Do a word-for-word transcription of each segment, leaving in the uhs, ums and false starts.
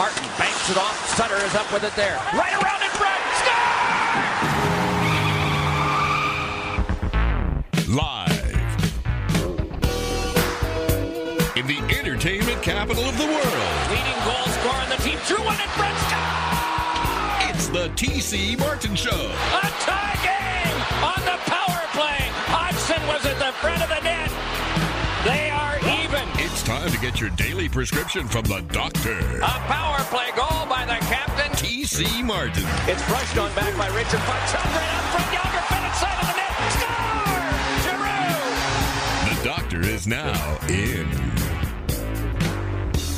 Martin banks it off. Sutter is up with it there. Right around in front. Score! Live in the entertainment capital of the world. Leading goal scorer on the team. Drew one in front. Score! It's the T C Martin Show. A tie game on the power play. Hodgson was at the front of the net. They are even. It's time to get your daily prescription from the doctor. A power play goal by the captain, T C Martin. It's brushed on back by Richard Fox. Right up front, Younger, fed inside of the net. Score! Giroux! The doctor is now in.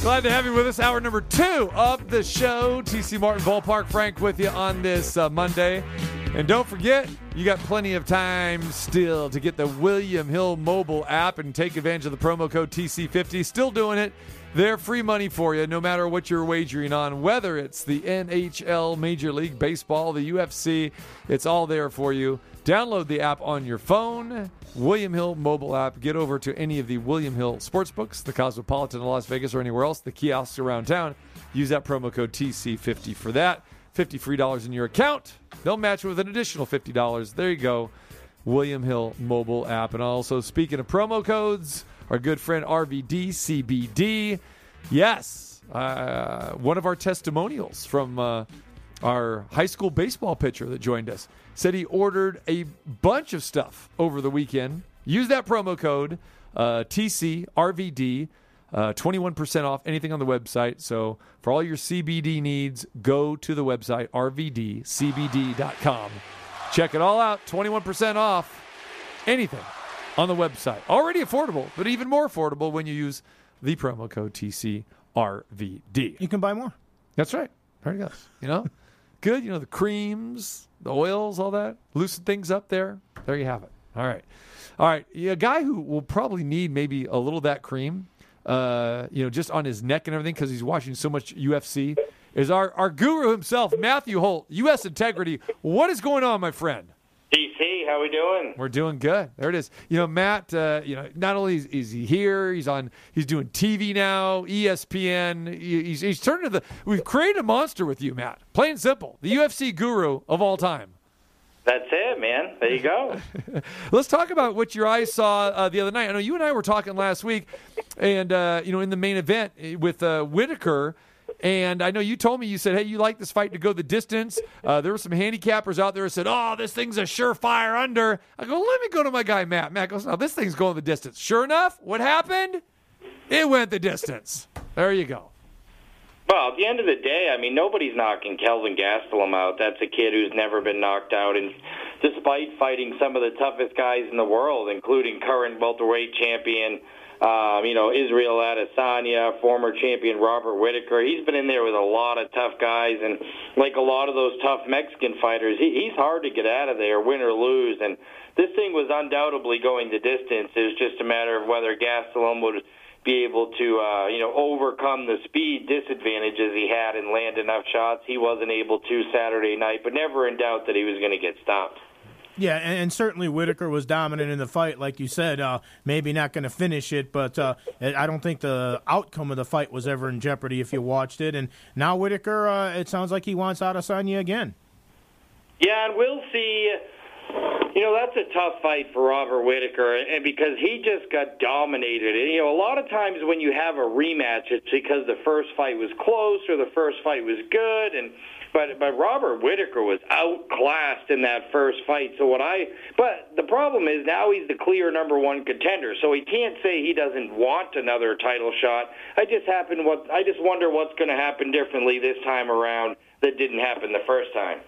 Glad to have you with us. Hour number two of the show. T C Martin, Ballpark Frank with you on this uh, Monday. And don't forget, you got plenty of time still to get the William Hill mobile app and take advantage of the promo code T C fifty. Still doing it. They're free money for you, no matter what you're wagering on, whether it's the N H L, Major League Baseball, the U F C. It's all there for you. Download the app on your phone, William Hill mobile app. Get over to any of the William Hill sportsbooks, the Cosmopolitan in Las Vegas or anywhere else, the kiosks around town. Use that promo code T C fifty for that. fifty free dollars in your account. They'll match it with an additional fifty dollars. There you go. William Hill mobile app. And also, speaking of promo codes, our good friend R V D C B D. Yes, uh, one of our testimonials from uh, our high school baseball pitcher that joined us said he ordered a bunch of stuff over the weekend. Use that promo code, uh, T C R V D. Uh, twenty-one percent off anything on the website. So for all your C B D needs, go to the website, R V D C B D dot com. Check it all out. twenty-one percent off anything on the website. Already affordable, but even more affordable when you use the promo code T C R V D. You can buy more. That's right. There it goes. You know, good. You know, the creams, the oils, all that. Loosen things up there. There you have it. All right. All right. A guy who will probably need maybe a little of that cream, Uh, you know, just on his neck and everything because he's watching so much U F C, is our, our guru himself, Matthew Holt, U S Integrity. What is going on, my friend? D C, how we doing? We're doing good. There it is. You know, Matt, uh, you know, not only is, is he here, he's on, he's doing T V now, E S P N. He, he's, he's turned to the, we've created a monster with you, Matt. Plain and simple. The U F C guru of all time. That's it, man. There you go. Let's talk about what your eyes saw uh, the other night. I know you and I were talking last week, and uh, you know, in the main event with uh, Whittaker, and I know you told me, you said, hey, you like this fight to go the distance. Uh, there were some handicappers out there who said, oh, this thing's a surefire under. I go, let me go to my guy, Matt. Matt goes, no, this thing's going the distance. Sure enough, what happened? It went the distance. There you go. Well, at the end of the day, I mean, nobody's knocking Kelvin Gastelum out. That's a kid who's never been knocked out, and despite fighting some of the toughest guys in the world, including current welterweight champion, uh, you know, Israel Adesanya, former champion Robert Whittaker, he's been in there with a lot of tough guys, and like a lot of those tough Mexican fighters, he, he's hard to get out of there, win or lose, and this thing was undoubtedly going the distance. It was just a matter of whether Gastelum would be able to, uh, you know, overcome the speed disadvantages he had and land enough shots. He wasn't able to Saturday night, but never in doubt that he was going to get stopped. Yeah, and, and certainly Whittaker was dominant in the fight, like you said. Uh, maybe not going to finish it, but uh, I don't think the outcome of the fight was ever in jeopardy if you watched it. And now Whittaker, uh, it sounds like he wants Adesanya again. Yeah, and we'll see. You know, that's a tough fight for Robert Whittaker, and because he just got dominated. And, you know, a lot of times when you have a rematch, it's because the first fight was close or the first fight was good. And but but Robert Whittaker was outclassed in that first fight. So what I but the problem is now he's the clear number one contender. So he can't say he doesn't want another title shot. I just happen what I just wonder what's going to happen differently this time around that didn't happen the first time.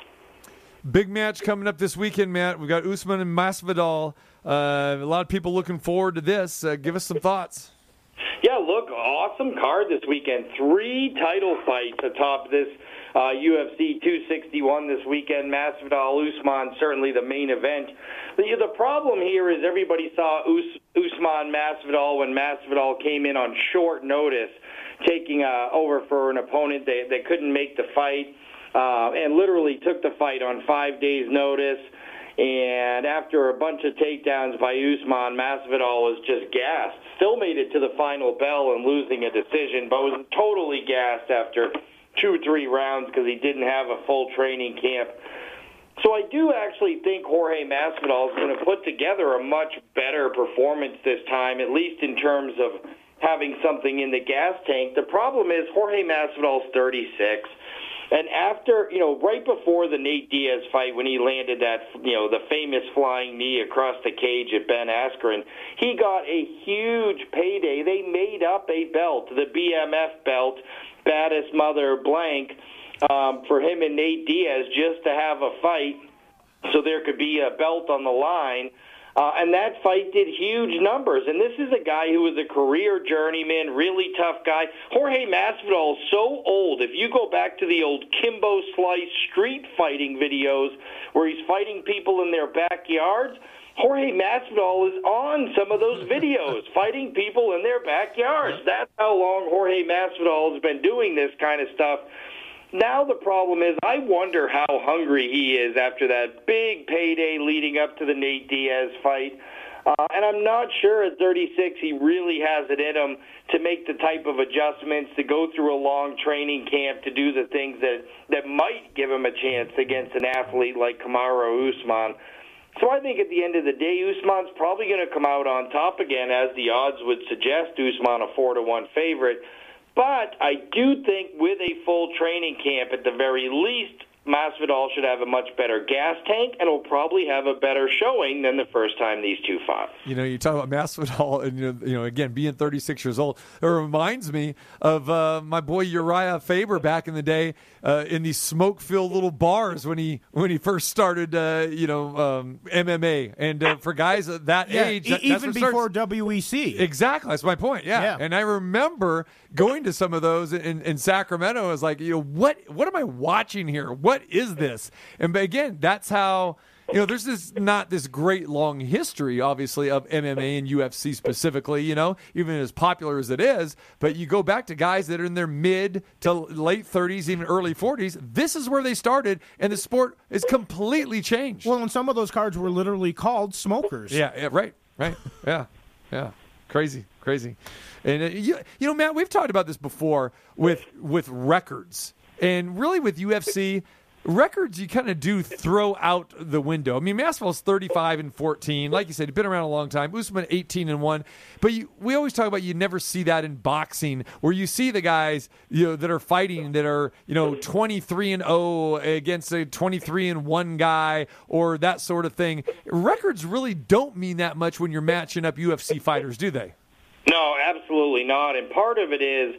Big match coming up this weekend, Matt. We've got Usman and Masvidal. Uh, a lot of people looking forward to this. Uh, give us some thoughts. Yeah, look, awesome card this weekend. Three title fights atop this uh, U F C two sixty-one this weekend. Masvidal, Usman, certainly the main event. The, the problem here is everybody saw Us- Usman Masvidal when Masvidal came in on short notice, taking uh, over for an opponent that, that couldn't make the fight. Uh, and literally took the fight on five days' notice. And after a bunch of takedowns by Usman, Masvidal was just gassed. Still made it to the final bell and losing a decision, but was totally gassed after two or three rounds because he didn't have a full training camp. So I do actually think Jorge Masvidal is going to put together a much better performance this time, at least in terms of having something in the gas tank. The problem is Jorge Masvidal's thirty-six. And after, you know, right before the Nate Diaz fight when he landed that, you know, the famous flying knee across the cage at Ben Askren, he got a huge payday. They made up a belt, the B M F belt, baddest mother blank, um, for him and Nate Diaz just to have a fight so there could be a belt on the line. Uh, and that fight did huge numbers. And this is a guy who was a career journeyman, really tough guy. Jorge Masvidal is so old. If you go back to the old Kimbo Slice street fighting videos where he's fighting people in their backyards, Jorge Masvidal is on some of those videos, fighting people in their backyards. That's how long Jorge Masvidal has been doing this kind of stuff. Now the problem is I wonder how hungry he is after that big payday leading up to the Nate Diaz fight. Uh, and I'm not sure at thirty-six he really has it in him to make the type of adjustments, to go through a long training camp, to do the things that, that might give him a chance against an athlete like Kamaru Usman. So I think at the end of the day, Usman's probably going to come out on top again, as the odds would suggest. Usman a four to one favorite. But I do think with a full training camp, at the very least, Masvidal should have a much better gas tank and will probably have a better showing than the first time these two fought. You know, you talk about Masvidal, and, you know, you know again, being thirty-six years old, it reminds me of uh, my boy Uriah Faber back in the day uh, in these smoke-filled little bars when he when he first started, uh, you know, um, M M A. And uh, for guys at that yeah, age, that, even that's before starts. W E C. Exactly, that's my point. Yeah. yeah, and I remember going to some of those in, in Sacramento. I was like, you know, what what am I watching here? What What is this? And again, that's how, you know, there's this not this great long history, obviously, of M M A and U F C specifically, you know, even as popular as it is. But you go back to guys that are in their mid to late thirties, even early forties. This is where they started, and the sport is completely changed. Well, and some of those cards were literally called smokers. Yeah, yeah right, right. Yeah, yeah. Crazy, crazy. And, uh, you, you know, Matt, we've talked about this before with with records. And really with U F C... records you kind of do throw out the window. I mean, Masvidal's thirty-five and fourteen. Like you said, he's been around a long time. Usman eighteen and one. But you, we always talk about you never see that in boxing, where you see the guys, you know, that are fighting that are, you know, twenty-three and oh against a twenty-three and one guy or that sort of thing. Records really don't mean that much when you're matching up U F C fighters, do they? No, absolutely not. And part of it is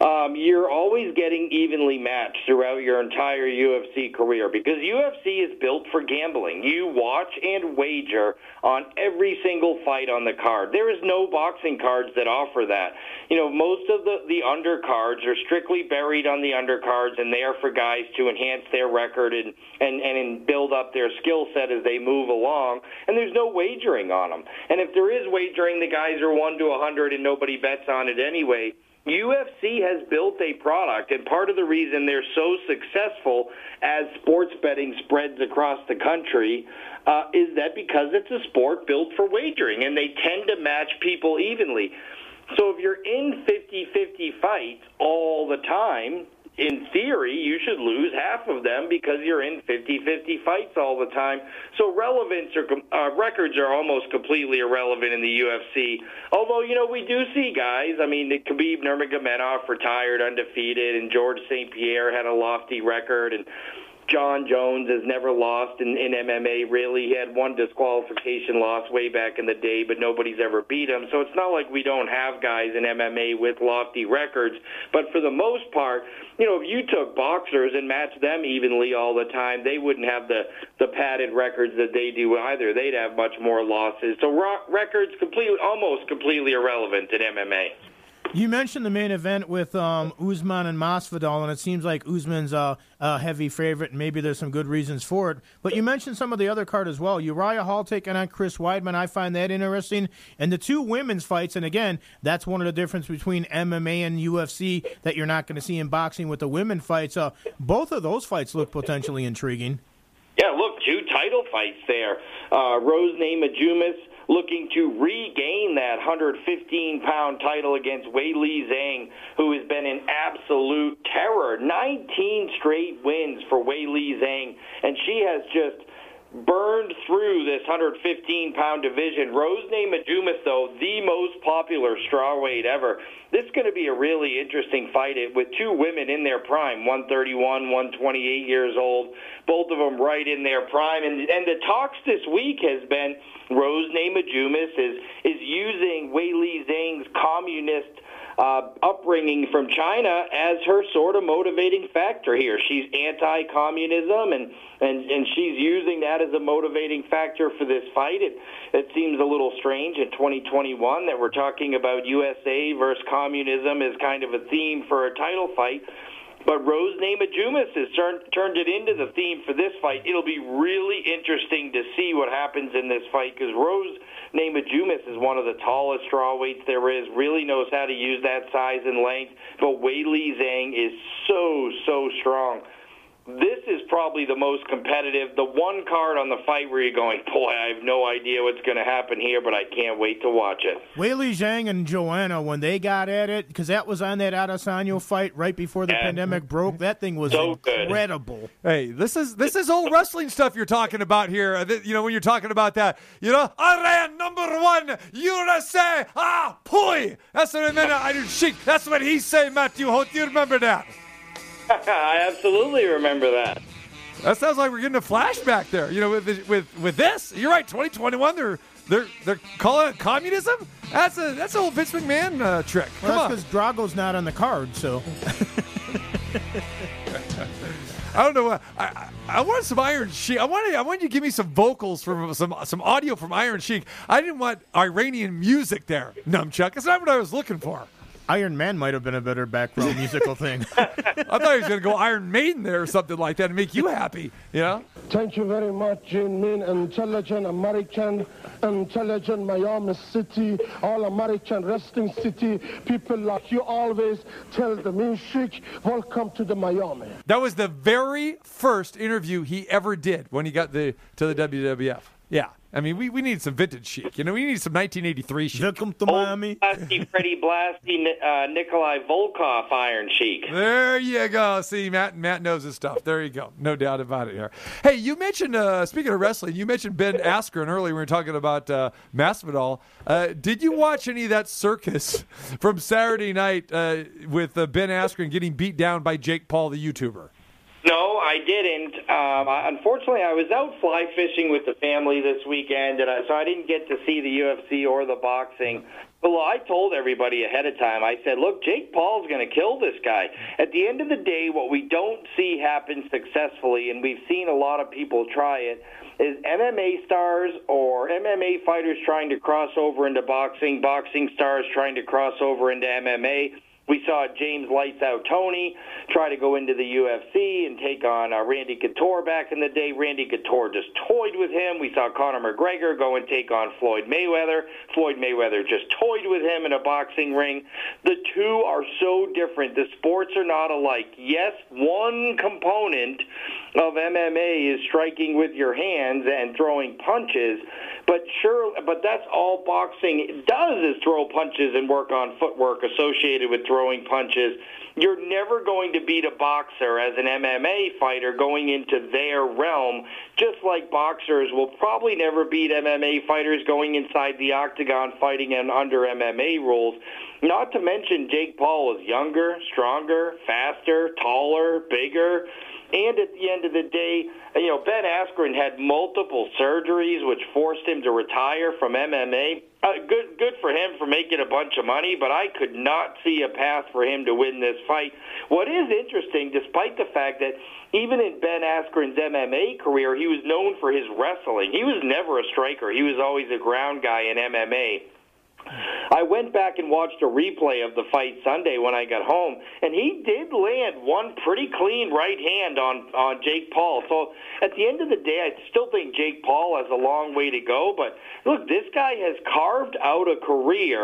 Um, you're always getting evenly matched throughout your entire U F C career because U F C is built for gambling. You watch and wager on every single fight on the card. There is no boxing cards that offer that. You know, most of the, the undercards are strictly buried on the undercards, and they are for guys to enhance their record and, and, and build up their skill set as they move along, and there's no wagering on them. And if there is wagering, the guys are one to one hundred and nobody bets on it anyway. U F C has built a product, and part of the reason they're so successful as sports betting spreads across the country uh, is that because it's a sport built for wagering, and they tend to match people evenly. So if you're in fifty-fifty fights all the time, in theory, you should lose half of them because you're in fifty-fifty fights all the time. So relevance or uh, records are almost completely irrelevant in the U F C. Although, you know, we do see guys. I mean, Khabib Nurmagomedov retired undefeated, and George Saint Pierre had a lofty record, and John Jones has never lost in, in M M A, really. He had one disqualification loss way back in the day, but nobody's ever beat him. So it's not like we don't have guys in M M A with lofty records. But for the most part, you know, if you took boxers and matched them evenly all the time, they wouldn't have the, the padded records that they do either. They'd have much more losses. So rock records completely, almost completely irrelevant in M M A. You mentioned the main event with um, Usman and Masvidal, and it seems like Usman's a, a heavy favorite, and maybe there's some good reasons for it. But you mentioned some of the other card as well. Uriah Hall taking on Chris Weidman. I find that interesting. And the two women's fights, and again, that's one of the differences between M M A and U F C that you're not going to see in boxing with the women fights. Uh, both of those fights look potentially intriguing. Yeah, look, two title fights there. Uh, Rose Namajunas looking to regain that one fifteen pound title against Weili Zhang, who has been an absolute terror. nineteen straight wins for Weili Zhang, and she has just burned through this one fifteen pound division. Rose Namajunas, though, the most popular strawweight ever. This is going to be a really interesting fight with two women in their prime, one thirty-one, one twenty-eight years old, both of them right in their prime. And, and the talks this week has been Rose Namajunas is, is using Weili Zhang's communist Uh, upbringing from China as her sort of motivating factor here. She's anti-communism, and, and, and she's using that as a motivating factor for this fight. It, it seems a little strange in twenty twenty-one that we're talking about U S A versus communism as kind of a theme for a title fight. But Rose Namajunas has turn, turned it into the theme for this fight. It'll be really interesting to see what happens in this fight, because Rose Namajunas is one of the tallest strawweights there is, really knows how to use that size and length, but Weili Zhang is so, so strong. This is probably the most competitive, the one card on the fight where you're going, boy, I have no idea what's going to happen here, but I can't wait to watch it. Weili Zhang and Joanna, when they got at it, because that was on that Adesanya fight right before the yeah. pandemic broke, that thing was so incredible. Good. Hey, this is this is old wrestling stuff you're talking about here. You know, when you're talking about that, you know, I ran number one, U S A, ah, pui. That's what I meant, I didn't shake. That's what he said, Matthew Holt. You remember that? I absolutely remember that. That sounds like we're getting a flashback there. You know, with with with this, you're right. twenty twenty-one, they're they're they're calling it communism. That's a that's an old Vince McMahon uh, trick. Come well, that's because Drago's not on the card, so. I don't know. Uh, I I wanted some Iron Sheik. I wanted I wanted you to give me some vocals from some some audio from Iron Sheik. I didn't want Iranian music there, Numchuck. That's not what I was looking for. Iron Man might have been a better background musical thing. I thought he was going to go Iron Maiden there or something like that to make you happy, you know? Thank you very much, Jim Min, intelligent American, intelligent Miami City, all American wrestling city. People like you always tell the music, welcome to the Miami. That was the very first interview he ever did when he got the to the W W F. Yeah. I mean, we, we need some vintage chic. You know, we need some nineteen eighty-three chic. Welcome to Miami. Blasty, Freddie Blasty, uh, Nikolai Volkoff, Iron Chic. There you go. See, Matt Matt knows his stuff. There you go. No doubt about it here. Hey, you mentioned, uh, speaking of wrestling, you mentioned Ben Askren earlier. We were talking about uh, Masvidal. Uh, did you watch any of that circus from Saturday night uh, with uh, Ben Askren getting beat down by Jake Paul, the YouTuber? No, I didn't. Um, I, unfortunately, I was out fly fishing with the family this weekend, and I, so I didn't get to see the U F C or the boxing. Well, I told everybody ahead of time, I said, look, Jake Paul's going to kill this guy. At the end of the day, what we don't see happen successfully, and we've seen a lot of people try it, is M M A stars or M M A fighters trying to cross over into boxing, boxing stars trying to cross over into M M A. We saw James Lights Out Tony try to go into the U F C and take on uh, Randy Couture back in the day. Randy Couture just toyed with him. We saw Conor McGregor go and take on Floyd Mayweather. Floyd Mayweather just toyed with him in a boxing ring. The two are so different. The sports are not alike. Yes, one component of M M A is striking with your hands and throwing punches, but sure, but that's all boxing does is throw punches and work on footwork associated with throwing. throwing punches. You're never going to beat a boxer as an M M A fighter going into their realm, just like boxers will probably never beat M M A fighters going inside the octagon fighting and under M M A rules. Not to mention Jake Paul is younger, stronger, faster, taller, bigger. And at the end of the day, you know, Ben Askren had multiple surgeries, which forced him to retire from M M A. Uh, good, good for him for making a bunch of money, but I could not see a path for him to win this fight. What is interesting, despite the fact that even in Ben Askren's M M A career, he was known for his wrestling. He was never a striker. He was always a ground guy in M M A. I went back and watched a replay of the fight Sunday when I got home, and he did land one pretty clean right hand on, on Jake Paul. So at the end of the day, I still think Jake Paul has a long way to go, but look, this guy has carved out a career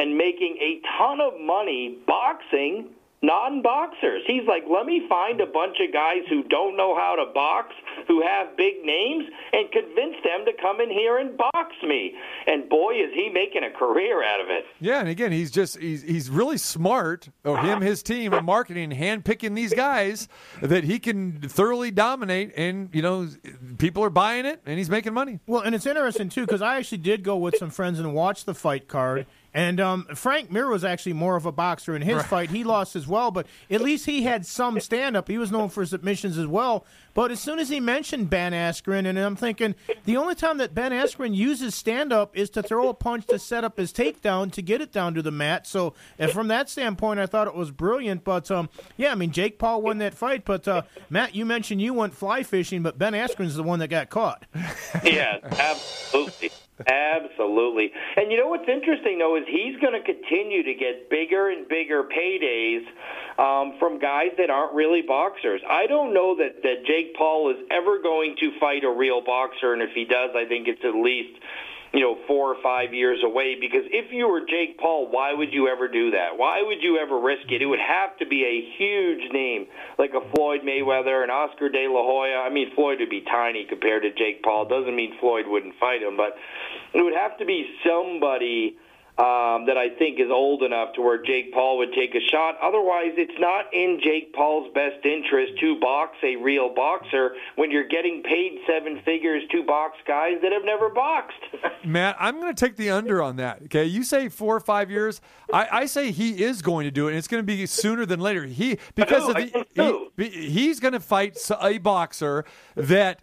and making a ton of money boxing non-boxers. He's like, let me find a bunch of guys who don't know how to box, who have big names, and convince them to come in here and box me. And boy, is he making a career out of it. Yeah, and again, he's just he's he's really smart. Or him, his team, and marketing, handpicking these guys that he can thoroughly dominate. And you know, people are buying it, and he's making money. Well, and it's interesting too, because I actually did go with some friends and watch the fight card. And um, Frank Mir was actually more of a boxer in his right. fight. He lost as well, but at least he had some stand-up. He was known for submissions as well. But as soon as he mentioned Ben Askren, and I'm thinking, the only time that Ben Askren uses stand-up is to throw a punch to set up his takedown to get it down to the mat. So and from that standpoint, I thought it was brilliant. But, um, yeah, I mean, Jake Paul won that fight. But, uh, Matt, you mentioned you went fly fishing, but Ben Askren's the one that got caught. Yeah, absolutely. Absolutely. And you know what's interesting, though, is he's going to continue to get bigger and bigger paydays um, from guys that aren't really boxers. I don't know that, that Jake Paul is ever going to fight a real boxer, and if he does, I think it's at least – you know, four or five years away, because if you were Jake Paul, why would you ever do that? Why would you ever risk it? It would have to be a huge name, like a Floyd Mayweather, an Oscar De La Hoya. I mean, Floyd would be tiny compared to Jake Paul. Doesn't mean Floyd wouldn't fight him, but it would have to be somebody um, that I think is old enough to where Jake Paul would take a shot. Otherwise, it's not in Jake Paul's best interest to box a real boxer when you're getting paid seven figures to box guys that have never boxed. Matt, I'm going to take the under on that. Okay, you say four or five years. I, I say he is going to do it, and it's going to be sooner than later. He because of the, he, he's going to fight a boxer that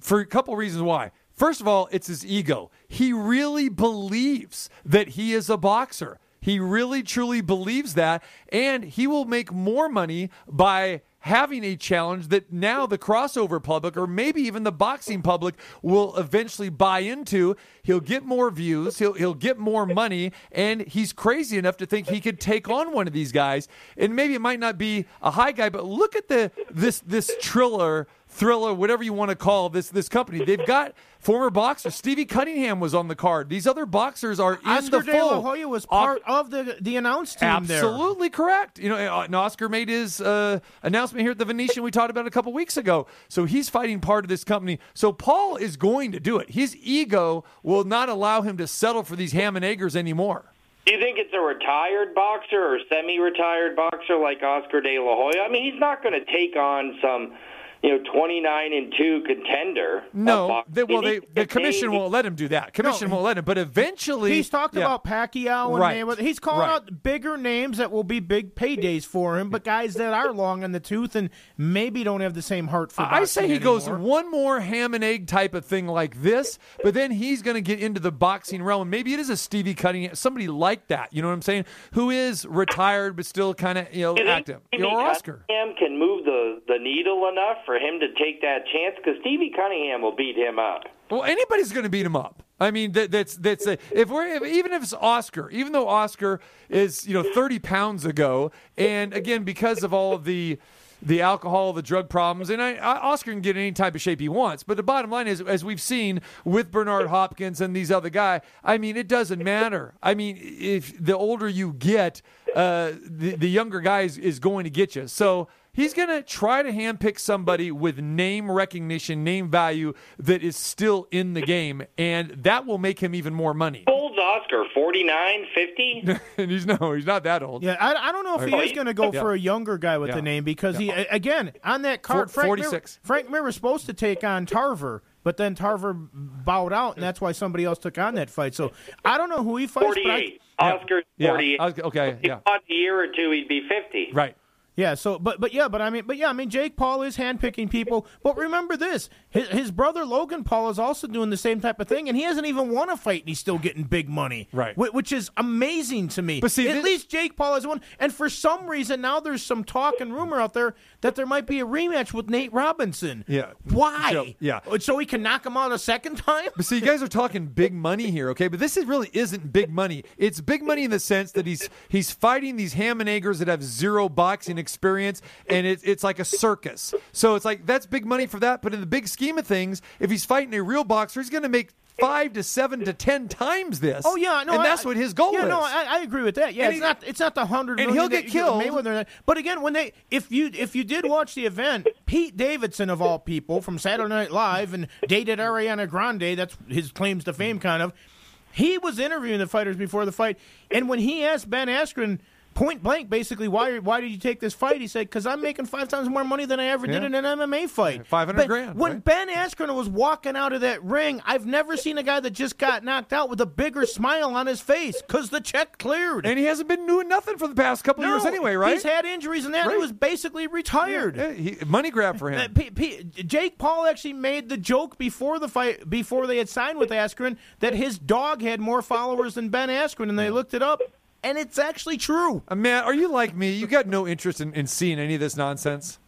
for a couple reasons why. First of all, it's his ego. He really believes that he is a boxer. He really, truly believes that, and he will make more money by having a challenge that now the crossover public or maybe even the boxing public will eventually buy into. He'll get more views. He'll he'll get more money, and he's crazy enough to think he could take on one of these guys. And maybe it might not be a high guy, but look at the this this thriller. Thriller, whatever you want to call this this company. They've got former boxers. Stevie Cunningham was on the card. These other boxers are in Oscar the fold. Oscar De La Hoya was part o- of the, the announce team. Absolutely there. Absolutely correct. You know, and Oscar made his uh, announcement here at the Venetian we talked about a couple weeks ago. So he's fighting part of this company. So Paul is going to do it. His ego will not allow him to settle for these ham and eggers anymore. Do you think it's a retired boxer or semi-retired boxer like Oscar De La Hoya? I mean, he's not going to take on some... you know, twenty-nine and two contender. No, they, well, they, the commission won't let him do that. Commission no, won't let him, but eventually... He's talked yeah. about Pacquiao and right. Mayweather. He's calling right. out bigger names that will be big paydays for him, but guys that are long in the tooth and maybe don't have the same heart for boxing I say he anymore. Goes one more ham and egg type of thing like this, but then he's going to get into the boxing realm. Maybe it is a Stevie Cunningham, somebody like that, you know what I'm saying, who is retired but still kind of you know you active. You know, or Oscar. Cunningham can move the, the needle enough for For him to take that chance, because Stevie Cunningham will beat him up. Well, anybody's going to beat him up. I mean, that, that's that's a, if we're if, even if it's Oscar, even though Oscar is you know thirty pounds ago, and again because of all of the the alcohol, the drug problems, and I, I, Oscar can get any type of shape he wants. But the bottom line is, as we've seen with Bernard Hopkins and these other guys, I mean, it doesn't matter. I mean, if the older you get, uh, the the younger guy is, is going to get you. So. He's going to try to handpick somebody with name recognition, name value that is still in the game, and that will make him even more money. Old Oscar, forty-nine, fifty? And he's no, he's not that old. Yeah, I, I don't know if he oh, is going to go yeah. for a younger guy with yeah. the name because, yeah. he again, on that card, Frank forty-six. Mir, Frank Mir was supposed to take on Tarver. But then Tarver bowed out, and that's why somebody else took on that fight. So I don't know who he fights. forty-eight. But I, Oscar's yeah. forty-eight. Yeah. Oscar, okay, yeah. If he fought a year or two, he'd be fifty. Right. Yeah, so but but yeah, but I mean but yeah, I mean Jake Paul is handpicking people, but remember this, his, his brother Logan Paul is also doing the same type of thing, and he hasn't even won a fight and he's still getting big money. Right. Which is amazing to me. But see, at this... least Jake Paul has won, and for some reason now there's some talk and rumor out there that there might be a rematch with Nate Robinson. Yeah. Why? Yeah. So he can knock him out a second time? But see, you guys are talking big money here, okay? But this is really isn't big money. It's big money in the sense that he's he's fighting these ham and eggers that have zero boxing experience, and it, it's like a circus. So it's like, that's big money for that. But in the big scheme of things, if he's fighting a real boxer, he's going to make five to seven to ten times this. Oh yeah, no, and that's I, what his goal yeah, is. No, I, I agree with that. Yeah, and it's he, not it's not the hundred. And he'll get killed. Mayweather. But again, when they if you if you did watch the event, Pete Davidson of all people from Saturday Night Live and dated Ariana Grande. That's his claims to fame, kind of. He was interviewing the fighters before the fight, and when he asked Ben Askren point blank, basically, why why did you take this fight? He said, because I'm making five times more money than I ever yeah. did in an M M A fight. five hundred grand. When right? Ben Askren was walking out of that ring, I've never seen a guy that just got knocked out with a bigger smile on his face, because the check cleared. And he hasn't been doing nothing for the past couple no, of years anyway, right? He's had injuries and that. Right. He was basically retired. Yeah, he, money grab for him. Uh, P, P, Jake Paul actually made the joke before the fight, before they had signed with Askren, that his dog had more followers than Ben Askren, and they looked it up. And it's actually true. Uh, Matt, are you like me? You got no interest in, in seeing any of this nonsense?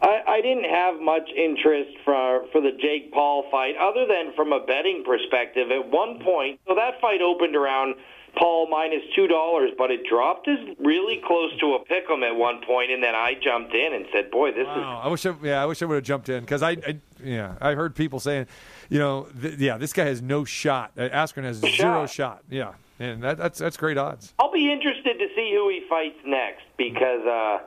I, I didn't have much interest for for the Jake Paul fight, other than from a betting perspective. At one point, so that fight opened around Paul minus two dollars, but it dropped as really close to a pick 'em at one point, and then I jumped in and said, boy, this wow. is... I wish I, yeah, I wish I would have jumped in, because I, I, yeah, I heard people saying, you know, th- yeah, this guy has no shot. Askren has shot. zero shot. Yeah. And that, that's that's great odds. I'll be interested to see who he fights next, because uh,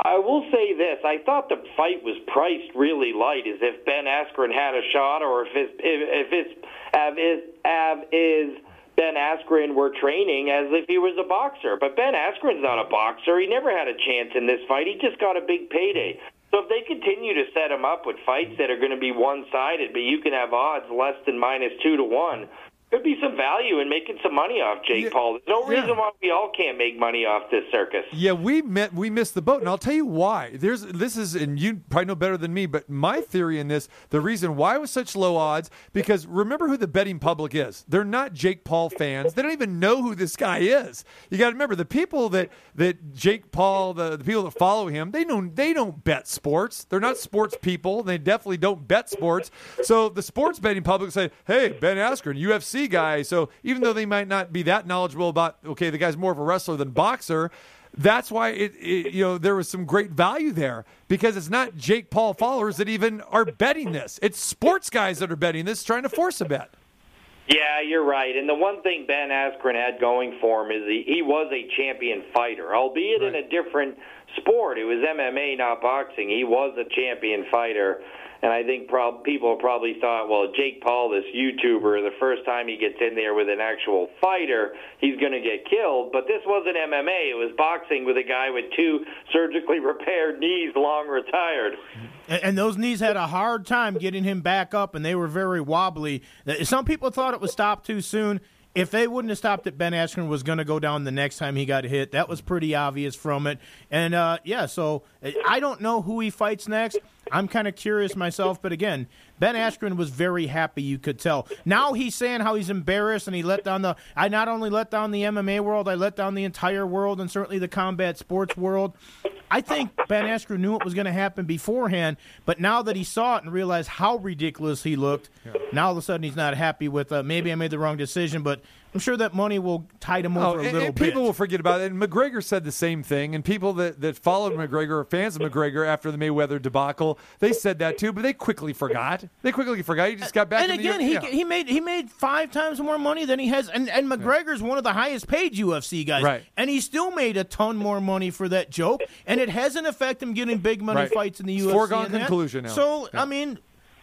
I will say this. I thought the fight was priced really light, as if Ben Askren had a shot, or if it's, if, if it's Av is, Av is Ben Askren were training as if he was a boxer. But Ben Askren's not a boxer. He never had a chance in this fight. He just got a big payday. So if they continue to set him up with fights that are going to be one-sided, but you can have odds less than minus two to one, there'd be some value in making some money off Jake yeah, Paul. There's no reason yeah. why we all can't make money off this circus. Yeah, we met, we missed the boat, and I'll tell you why. There's this is, and you probably know better than me, but my theory in this, the reason why it was such low odds, because remember who the betting public is. They're not Jake Paul fans. They don't even know who this guy is. You got to remember, the people that, that Jake Paul, the, the people that follow him, they don't, they don't bet sports. They're not sports people. They definitely don't bet sports. So the sports betting public say, hey, Ben Askren, U F C guy. So even though they might not be that knowledgeable about, okay, the guy's more of a wrestler than boxer, that's why it, it you know, there was some great value there, because it's not Jake Paul followers that even are betting this. It's sports guys that are betting this, trying to force a bet. Yeah, you're right. And the one thing Ben Askren had going for him is he, he was a champion fighter, albeit right. in a different sport. It was M M A, not boxing. He was a champion fighter. And I think prob- people probably thought, well, Jake Paul, this YouTuber, the first time he gets in there with an actual fighter, he's going to get killed. But this wasn't M M A. It was boxing with a guy with two surgically repaired knees, long retired. And those knees had a hard time getting him back up, and they were very wobbly. Some people thought it was stopped too soon. If they wouldn't have stopped it, Ben Askren was going to go down the next time he got hit. That was pretty obvious from it. And, uh, yeah, so I don't know who he fights next. I'm kind of curious myself. But, again, Ben Askren was very happy, you could tell. Now he's saying how he's embarrassed and he let down the – I not only let down the M M A world, I let down the entire world, and certainly the combat sports world. I think Ben Askren knew what was going to happen beforehand, but now that he saw it and realized how ridiculous he looked, yeah. now all of a sudden he's not happy with, uh, maybe I made the wrong decision, but I'm sure that money will tide him over oh, and, a little and bit. People will forget about it, and McGregor said the same thing, and people that, that followed McGregor, or fans of McGregor after the Mayweather debacle, they said that too, but they quickly forgot. They quickly forgot. He just got back and in again, the U F C. And again, he made he made five times more money than he has, and, and McGregor's yeah. one of the highest paid U F C guys, right. and he still made a ton more money for that joke, and it has an effect him getting big money right. fights in the U F C. It's foregone conclusion now. So, yeah. I mean,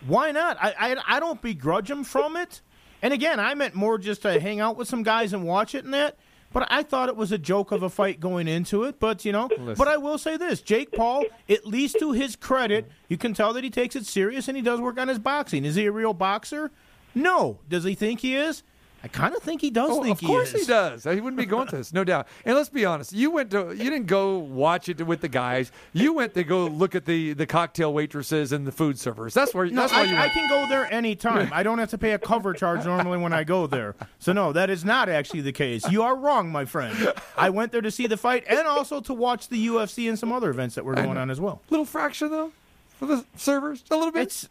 why not? I, I I don't begrudge him from it. And again, I meant more just to hang out with some guys and watch it and that. But I thought it was a joke of a fight going into it. But, you know, Listen. but I will say this. Jake Paul, at least to his credit, you can tell that he takes it serious and he does work on his boxing. Is he a real boxer? No. Does he think he is? I kind of think he does oh, think he is. Of course he does. He wouldn't be going to this, no doubt. And let's be honest. You went to, you didn't go watch it with the guys. You went to go look at the, the cocktail waitresses and the food servers. That's where, no, that's where I, you went. I can go there anytime. I don't have to pay a cover charge normally when I go there. So, no, that is not actually the case. You are wrong, my friend. I went there to see the fight and also to watch the U F C and some other events that were going on as well. Little fraction, though? For the servers? A little bit? It's,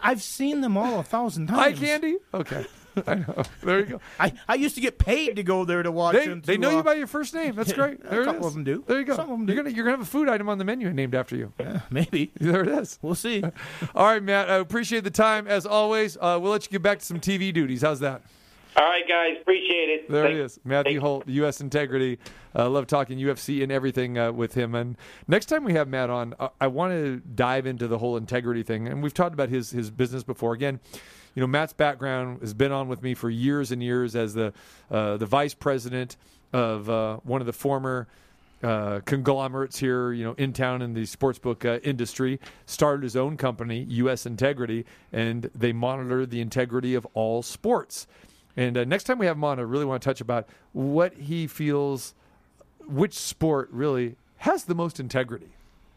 I've seen them all a thousand times. Eye candy? Okay. I know. There you go. I, I used to get paid to go there to watch they, them. To, they know uh, you by your first name. That's great. There a couple it is. of them do. There you go. Some of them do. You're going you're gonna have a food item on the menu named after you. Yeah, maybe. There it is. We'll see. All right, Matt. I appreciate the time, as always. Uh, we'll let you get back to some T V duties. How's that? All right, guys. Appreciate it. There Thanks. it is. Matthew Holt, U S Integrity. I uh, love talking U F C and everything uh, with him. And next time we have Matt on, I, I want to dive into the whole integrity thing. And we've talked about his his business before. Again, you know, Matt's background has been on with me for years and years as the, uh, the vice president of uh, one of the former uh, conglomerates here, you know, in town in the sportsbook uh, industry. Started his own company, U S Integrity, and they monitor the integrity of all sports. And uh, next time we have him on, I really want to touch about what he feels, which sport really has the most integrity,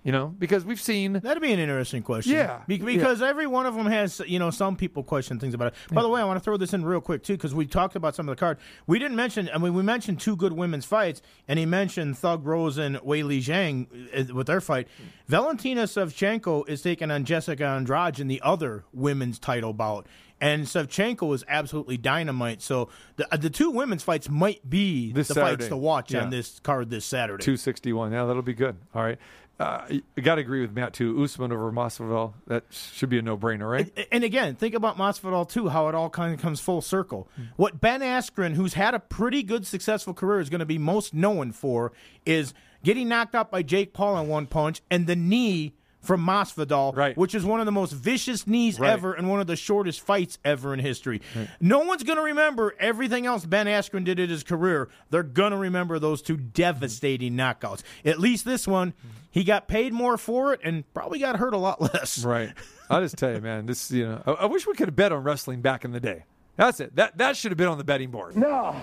you know, because we've seen. That'd be an interesting question. Yeah. Be- because yeah. every one of them has, you know, some people question things about it. By yeah. the way, I want to throw this in real quick, too, because we talked about some of the card. We didn't mention, I mean, we mentioned two good women's fights, and he mentioned Thug Rose and Weili Zhang with their fight. Valentina Shevchenko is taking on Jessica Andrade in the other women's title bout. And Shevchenko was absolutely dynamite. So the the two women's fights might be this the Saturday. fights to watch yeah. on this card this Saturday. two sixty-one Yeah, that'll be good. All right. Uh, I got to agree with Matt, too. Usman over Masvidal, that should be a no-brainer, right? And, and again, think about Masvidal, too, how it all kind of comes full circle. Mm-hmm. What Ben Askren, who's had a pretty good, successful career, is going to be most known for is getting knocked out by Jake Paul in one punch and the knee from Masvidal, right. which is one of the most vicious knees right. ever and one of the shortest fights ever in history. Right. No one's going to remember everything else Ben Askren did in his career. They're going to remember those two devastating knockouts. At least this one, he got paid more for it and probably got hurt a lot less. Right. I'll just tell you, man, this, you know, I, I wish we could have bet on wrestling back in the day. That's it. That that should have been on the betting board. No.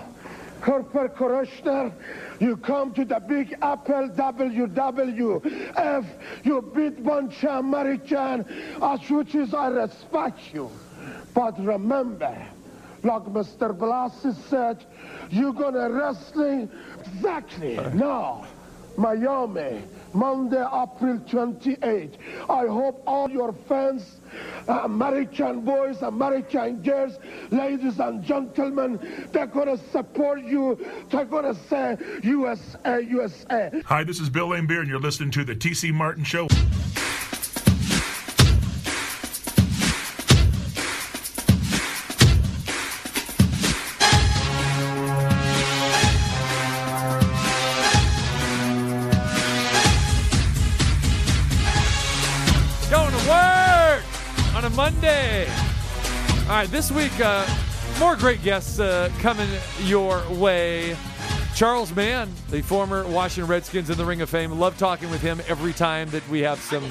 Corporate Commissioner, you come to the Big Apple W W F, you beat one American, as which is I respect you. But remember, like Mister Blassie said, you're gonna wrestling exactly uh. now. Miami, Monday, April twenty-eighth. I hope all your fans, American boys, American girls, ladies and gentlemen, they're going to support you. They're going to say U S A, U S A. Hi, this is Bill Laimbeer, and you're listening to the T C Martin Show. Monday. All right, this week, uh, more great guests uh, coming your way. Charles Mann, the former Washington Redskins in the Ring of Fame. Love talking with him every time that we have some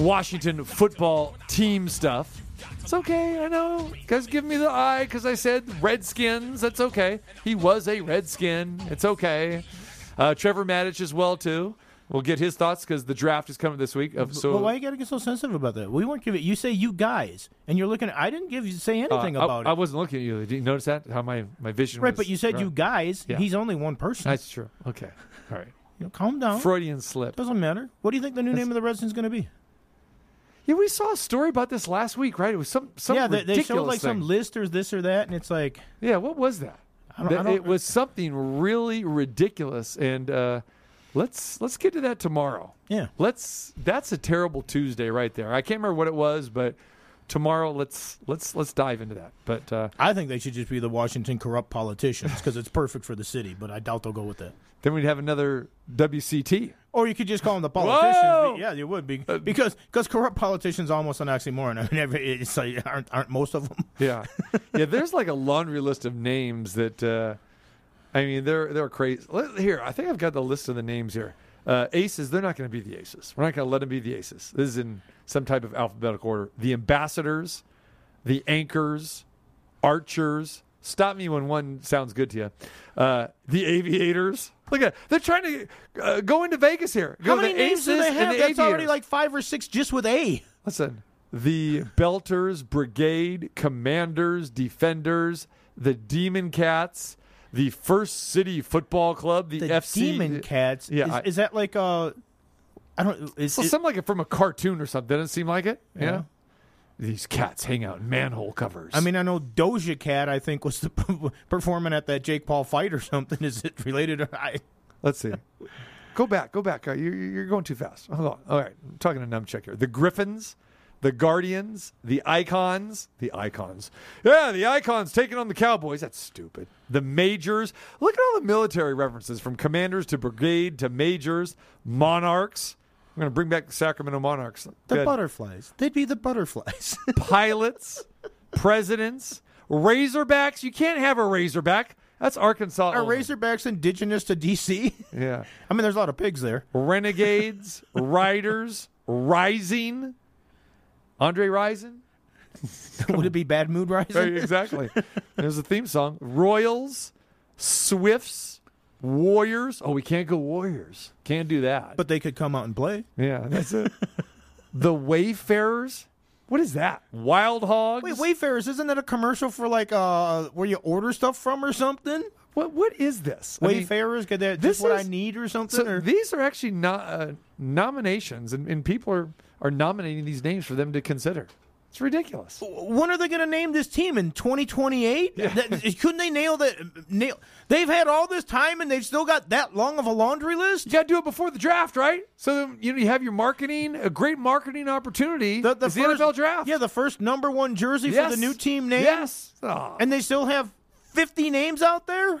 Washington football team stuff. It's okay, I know. You guys give me the eye because I said Redskins. That's okay. He was a Redskin. It's okay. Uh, Trevor Matich as well, too. We'll get his thoughts because the draft is coming this week. So, well, why you got to get so sensitive about that? We weren't giving. You say you guys, and you're looking. At, I didn't give you say anything uh, about I, it. I wasn't looking at you. Did you notice that? How my, my vision right, was. Right, but you said right. you guys. Yeah. He's only one person. That's true. Okay. All right. You know, calm down. Freudian slip. Doesn't matter. What do you think the new That's... name of the Redskins is going to be? Yeah, we saw a story about this last week, right? It was some, some yeah, ridiculous they showed like thing. some list or this or that, and it's like. Yeah, what was that? I don't, I don't... It was something really ridiculous, and. Uh, Let's let's get to that tomorrow. Yeah. Let's that's a terrible Tuesday right there. I can't remember what it was, but tomorrow let's let's let's dive into that. But uh, I think they should just be the Washington corrupt politicians because it's perfect for the city, but I doubt they'll go with that. Then we'd have another W C T. Or you could just call them the politicians. Yeah, you would be because because corrupt politicians are almost an oxymoron. I mean, every, it's like, aren't aren't most of them? Yeah. Yeah, there's like a laundry list of names that uh, I mean, they're they're crazy. Here, I think I've got the list of the names here. Uh, aces, they're not going to be the aces. We're not going to let them be the aces. This is in some type of alphabetical order. The ambassadors, the anchors, archers. Stop me when one sounds good to you. Uh, the aviators. Look at that. They're trying to uh, go into Vegas here. Go How many the names do they have? The That's aviators. Already like five or six just with A. Listen, the belters, brigade, commanders, defenders, the demon cats. The First City Football Club, the, the F C Demon Cats. Yeah, is, I, is that like a? I don't. Is well, it, something like it from a cartoon or something? Doesn't seem like it. Yeah. yeah. These cats hang out in manhole covers. I mean, I know Doja Cat, I think, was the performing at that Jake Paul fight or something. Is it related? Or I... Let's see. Go back. Go back. Uh, you're, you're going too fast. Hold on. All right. I'm talking to Numbchuck here. The Griffins, the Guardians, the Icons. The Icons. Yeah, the Icons taking on the Cowboys. That's stupid. The Majors. Look at all the military references from commanders to brigade to majors, monarchs. I'm going to bring back the Sacramento Monarchs. The Good. Butterflies. They'd be the Butterflies. Pilots, presidents, Razorbacks. You can't have a Razorback. That's Arkansas. Are only. Razorbacks indigenous to D C? Yeah. I mean, there's a lot of pigs there. Renegades, Riders, Rising. Andre Rising? Would it be Bad Mood Rising? Right, exactly. There's a theme song. Royals, Swifts. Warriors. Oh, we can't go Warriors. Can't do that. But they could come out and play. Yeah, that's it. The Wayfarers. What is that? Wild Hogs. Wait, Wayfarers, isn't that a commercial for like uh, where you order stuff from or something? What What is this? Wayfarers? I mean, could this is what I need or something? So or? These are actually no, uh, nominations, and, and people are, are nominating these names for them to consider. It's ridiculous. When are they going to name this team? In twenty twenty-eight? Yeah. Couldn't they nail that? Nail? They've had all this time, and they've still got that long of a laundry list? You got to do it before the draft, right? So you know, you have your marketing, a great marketing opportunity. The, the, first, the N F L draft. Yeah, the first number one jersey yes. for the new team name. Yes. Oh. And they still have fifty names out there?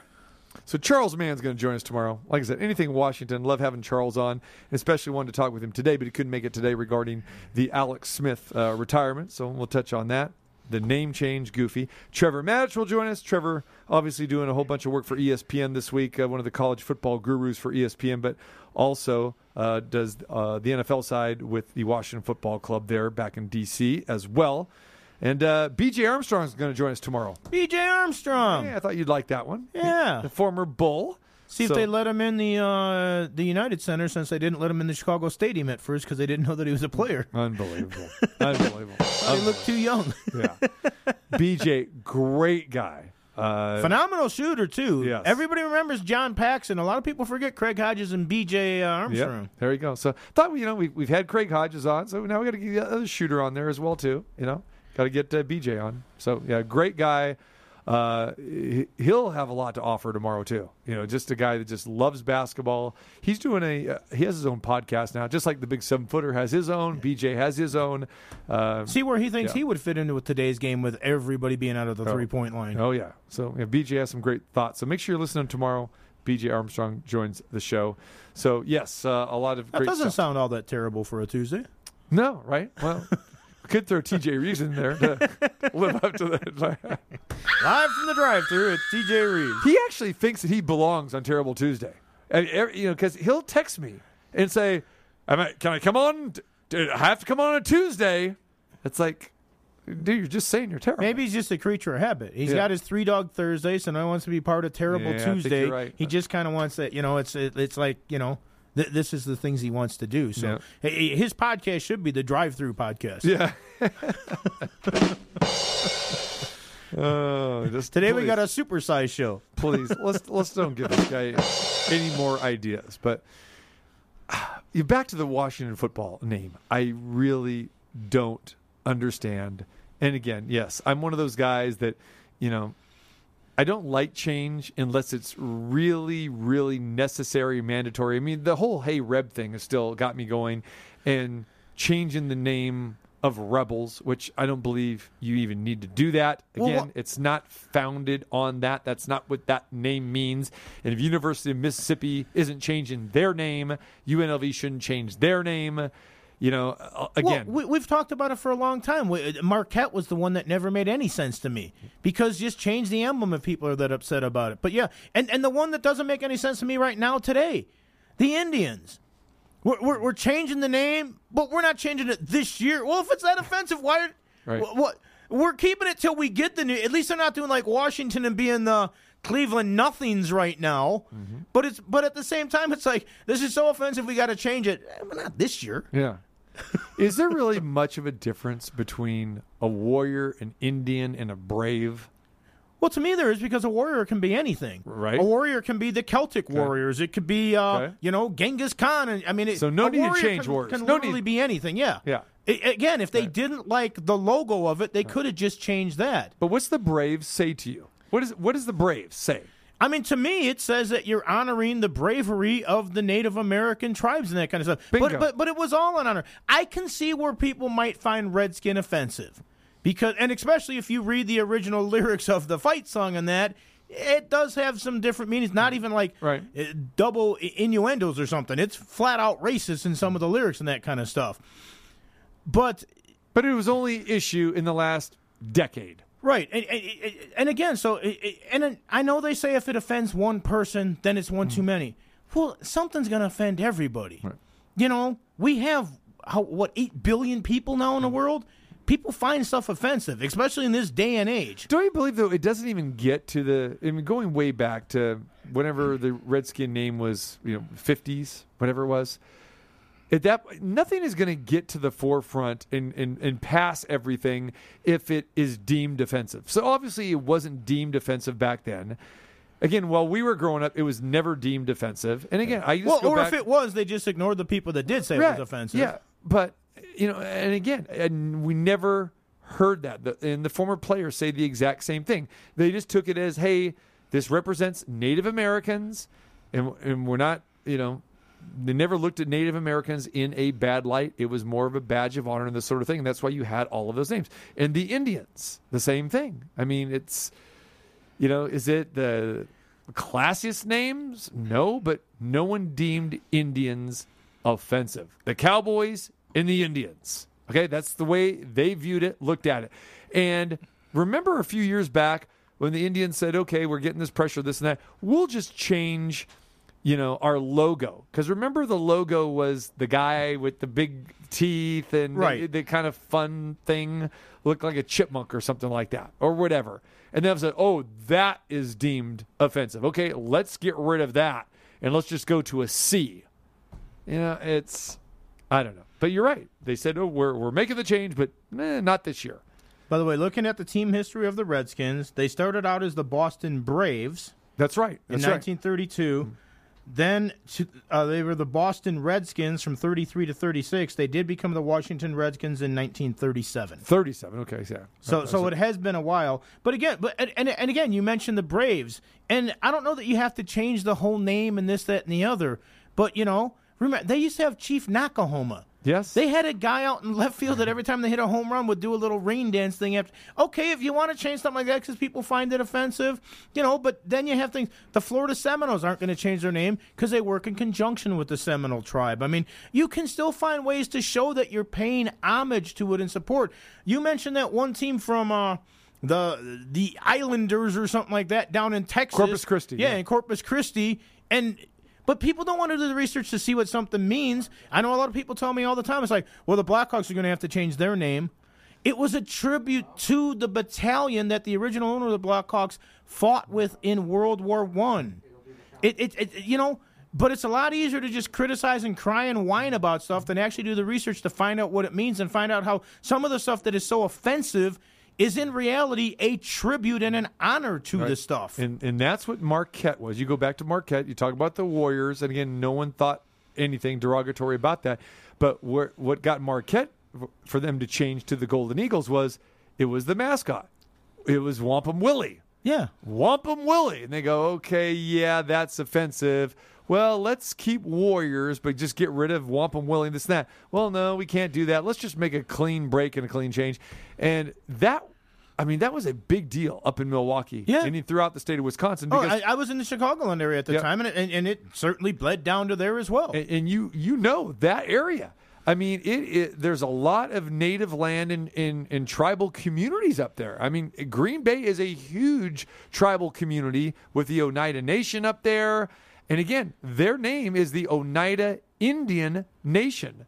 So Charles Mann's going to join us tomorrow. Like I said, anything Washington. Love having Charles on, especially wanted to talk with him today, but he couldn't make it today regarding the Alex Smith uh, retirement. So we'll touch on that. The name change, goofy. Trevor Matich will join us. Trevor obviously doing a whole bunch of work for E S P N this week, uh, one of the college football gurus for E S P N, but also uh, does uh, the N F L side with the Washington Football Club there back in D C as well. And uh, B J Armstrong is going to join us tomorrow. B J Armstrong. Yeah, I thought you'd like that one. Yeah. The former Bull. See so. If they let him in the uh, the United Center since they didn't let him in the Chicago Stadium at first because they didn't know that he was a player. Unbelievable. Unbelievable. They looked too young. Yeah. B J, great guy. Uh, Phenomenal shooter, too. Yes. Everybody remembers John Paxson. A lot of people forget Craig Hodges and B J Armstrong. Yep. There you go. So thought you know we, we've had Craig Hodges on, so now we got to get the other shooter on there as well, too, you know. Got to get uh, B J on. So, yeah, great guy. Uh, he'll have a lot to offer tomorrow, too. You know, just a guy that just loves basketball. He's doing a uh, – he has his own podcast now, just like the Big Seven-Footer has his own. B J has his own. Uh, See where he thinks yeah. he would fit into with today's game with everybody being out of the oh. three-point line. Oh, yeah. So, yeah, B J has some great thoughts. So, make sure you're listening tomorrow. B J Armstrong joins the show. So, yes, uh, a lot of that great That doesn't stuff. sound all that terrible for a Tuesday. No, right? Well – could throw T J Reeves in there to live up to that. Live from the drive-thru, it's T J Reeves. He actually thinks that he belongs on Terrible Tuesday, and, you know, because he'll text me and say, "Am I? Can I come on? I have to come on on Tuesday." It's like, dude, you're just saying you're terrible. Maybe he's just a creature of habit. He's yeah. got his three dog Thursday, so now he wants to be part of Terrible yeah, Tuesday. I think you're right. He just kind of wants that. You know, it's it, it's like you know. Th- this is the things he wants to do. So yeah. his podcast should be the drive-thru podcast. Yeah. oh, just Today please. we got a supersize show. Please, let's let's don't give this guy any more ideas. But uh, back to the Washington football name. I really don't understand. And again, yes, I'm one of those guys that, you know, I don't like change unless it's really, really necessary, mandatory. I mean, the whole Hey Reb thing has still got me going. And changing the name of Rebels, which I don't believe you even need to do that. Again, well, it's not founded on that. That's not what that name means. And if University of Mississippi isn't changing their name, U N L V shouldn't change their name. You know, again, well, we, we've talked about it for a long time. We, Marquette was the one that never made any sense to me because just change the emblem if people are that upset about it. But yeah, and, and the one that doesn't make any sense to me right now today, the Indians. We're, we're, we're changing the name, but we're not changing it this year. Well, if it's that offensive, why? Right. What? We're keeping it till we get the new. At least they're not doing like Washington and being the Cleveland Nothings right now. Mm-hmm. But it's but at the same time, it's like this is so offensive, we got to change it. But not this year. Yeah. Is there really much of a difference between a warrior, an Indian, and a brave? Well, to me there is, because a warrior can be anything. Right. A warrior can be the Celtic okay. warriors. It could be, uh, okay. you know, Genghis Khan. And I mean, it, so no need to change can, warriors. Can no literally need. be anything. Yeah. Yeah. Again, if they right. didn't like the logo of it, they right. could have just changed that. But what's the Braves say to you? What is what does the Braves say? I mean, to me, it says that you're honoring the bravery of the Native American tribes and that kind of stuff. Bingo. But but but it was all an honor. I can see where people might find Redskin offensive, because and especially if you read the original lyrics of the fight song and that. It does have some different meanings, not even like right. double innuendos or something. It's flat-out racist in some of the lyrics and that kind of stuff. But but it was only an issue in the last decade. Right. And, and, and again, so and I know they say if it offends one person, then it's one mm-hmm. too many. Well, something's going to offend everybody. Right. You know, we have, how, what, eight billion people now in the world? People find stuff offensive, especially in this day and age. Don't you believe, though, it doesn't even get to the... I mean, going way back to whenever the Redskin name was, you know, fifties, whatever it was, at that nothing is going to get to the forefront and, and, and pass everything if it is deemed offensive. So, obviously, it wasn't deemed offensive back then. Again, while we were growing up, it was never deemed offensive. And, again, I just well, go Or back, if it was, they just ignored the people that did say right, it was offensive. Yeah, but... You know, and again, and we never heard that. The, and the former players say the exact same thing. They just took it as, hey, this represents Native Americans, and and we're not, you know, they never looked at Native Americans in a bad light. It was more of a badge of honor and this sort of thing, and that's why you had all of those names. And the Indians, the same thing. I mean, it's, you know, is it the classiest names? No, but no one deemed Indians offensive. The Cowboys in the Indians. Okay, that's the way they viewed it, looked at it. And remember a few years back when the Indians said, okay, we're getting this pressure, this and that, we'll just change, you know, our logo. Because remember the logo was the guy with the big teeth and right. the, the kind of fun thing, looked like a chipmunk or something like that or whatever. And then I said, oh, that is deemed offensive. Okay, let's get rid of that and let's just go to a C. You know, it's... I don't know. But you're right. They said, oh, we're we're making the change, but eh, not this year. By the way, looking at the team history of the Redskins, they started out as the Boston Braves. That's right. That's in nineteen thirty-two. Right. Then to, uh, they were the Boston Redskins from thirty-three to thirty-six. They did become the Washington Redskins in nineteen thirty-seven. thirty-seven, okay, yeah. So okay, so it has been a while. But again, but and and again, you mentioned the Braves. And I don't know that you have to change the whole name and this, that, and the other. But, you know, remember, they used to have Chief Nakahoma. Yes. They had a guy out in left field that every time they hit a home run would do a little rain dance thing. After. Okay, if you want to change something like that because people find it offensive, you know, but then you have things. The Florida Seminoles aren't going to change their name because they work in conjunction with the Seminole tribe. I mean, you can still find ways to show that you're paying homage to it and support. You mentioned that one team from uh, the the Islanders or something like that down in Texas. Corpus Christi. Yeah, yeah. in Corpus Christi. And... But people don't want to do the research to see what something means. I know a lot of people tell me all the time, it's like, well, the Blackhawks are going to have to change their name. It was a tribute to the battalion that the original owner of the Blackhawks fought with in World War One. It, it, it, you know, but it's a lot easier to just criticize and cry and whine about stuff than actually do the research to find out what it means and find out how some of the stuff that is so offensive is in reality a tribute and an honor to right. this stuff. And and that's what Marquette was. You go back to Marquette, you talk about the Warriors, and again, no one thought anything derogatory about that. But where, what got Marquette for them to change to the Golden Eagles was it was the mascot. It was Wampum Willie. Yeah. Wampum Willie. And they go, okay, yeah, that's offensive. Well, let's keep Warriors, but just get rid of Wampum Willie and this and that. Well, no, we can't do that. Let's just make a clean break and a clean change. And that, I mean, that was a big deal up in Milwaukee yeah. and throughout the state of Wisconsin. Because, oh, I, I was in the Chicagoland area at the yeah. time, and it, and, and it certainly bled down to there as well. And, and you you know that area. I mean, it, it there's a lot of native land and in, in, in tribal communities up there. I mean, Green Bay is a huge tribal community with the Oneida Nation up there. And again, their name is the Oneida Indian Nation.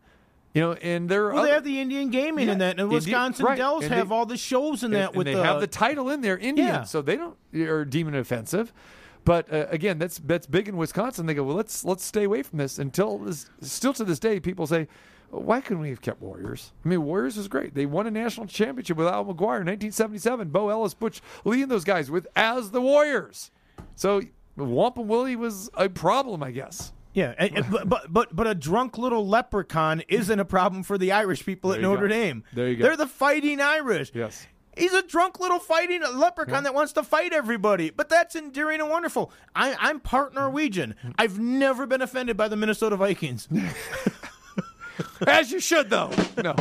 You know, and they're well, other, they have the Indian gaming yeah, in that, and Wisconsin Indian, right. Dells and have they, all the shows in and, that. And with they the, have the title in there, Indian, yeah. so they don't are deemed offensive. But uh, again, that's that's big in Wisconsin. They go, well, let's let's stay away from this until this, still to this day, people say, why couldn't we have kept Warriors? I mean, Warriors was great. They won a national championship with Al McGuire in nineteen seventy-seven. Bo Ellis, Butch Lee, and those guys with as the Warriors. So. Wampum Willie was a problem, I guess. Yeah, and, but but but a drunk little leprechaun isn't a problem for the Irish people there at Notre go. Dame. There you go. They're the fighting Irish. Yes. He's a drunk little fighting leprechaun yeah. that wants to fight everybody. But that's endearing and wonderful. I, I'm part Norwegian. I've never been offended by the Minnesota Vikings. As you should, though. No,